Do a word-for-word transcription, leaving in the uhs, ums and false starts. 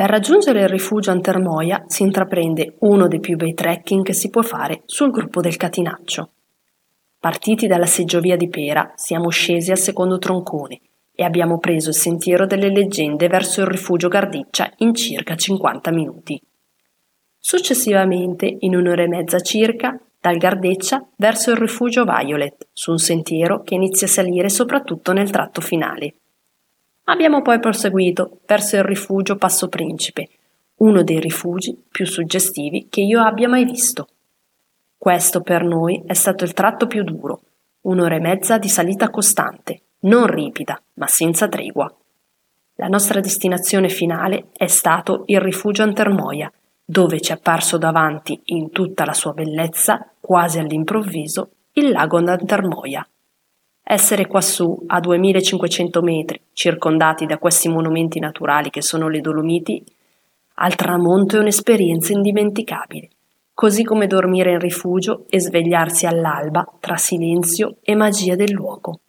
Per raggiungere il rifugio Antermoia si intraprende uno dei più bei trekking che si può fare sul Gruppo del Catinaccio. Partiti dalla seggiovia di Pera, siamo scesi al secondo troncone e abbiamo preso il sentiero delle leggende verso il rifugio Gardeccia in circa cinquanta minuti. Successivamente, in un'ora e mezza circa, dal Gardeccia verso il rifugio Vajolet, su un sentiero che inizia a salire soprattutto nel tratto finale. Abbiamo poi proseguito verso il rifugio Passo Principe, uno dei rifugi più suggestivi che io abbia mai visto. Questo per noi è stato il tratto più duro, un'ora e mezza di salita costante, non ripida, ma senza tregua. La nostra destinazione finale è stato il rifugio Antermoia, dove ci è apparso davanti, in tutta la sua bellezza, quasi all'improvviso, il lago d'Antermoia. Essere quassù a duemilacinquecento metri, circondati da questi monumenti naturali che sono le Dolomiti, al tramonto è un'esperienza indimenticabile, così come dormire in rifugio e svegliarsi all'alba tra silenzio e magia del luogo.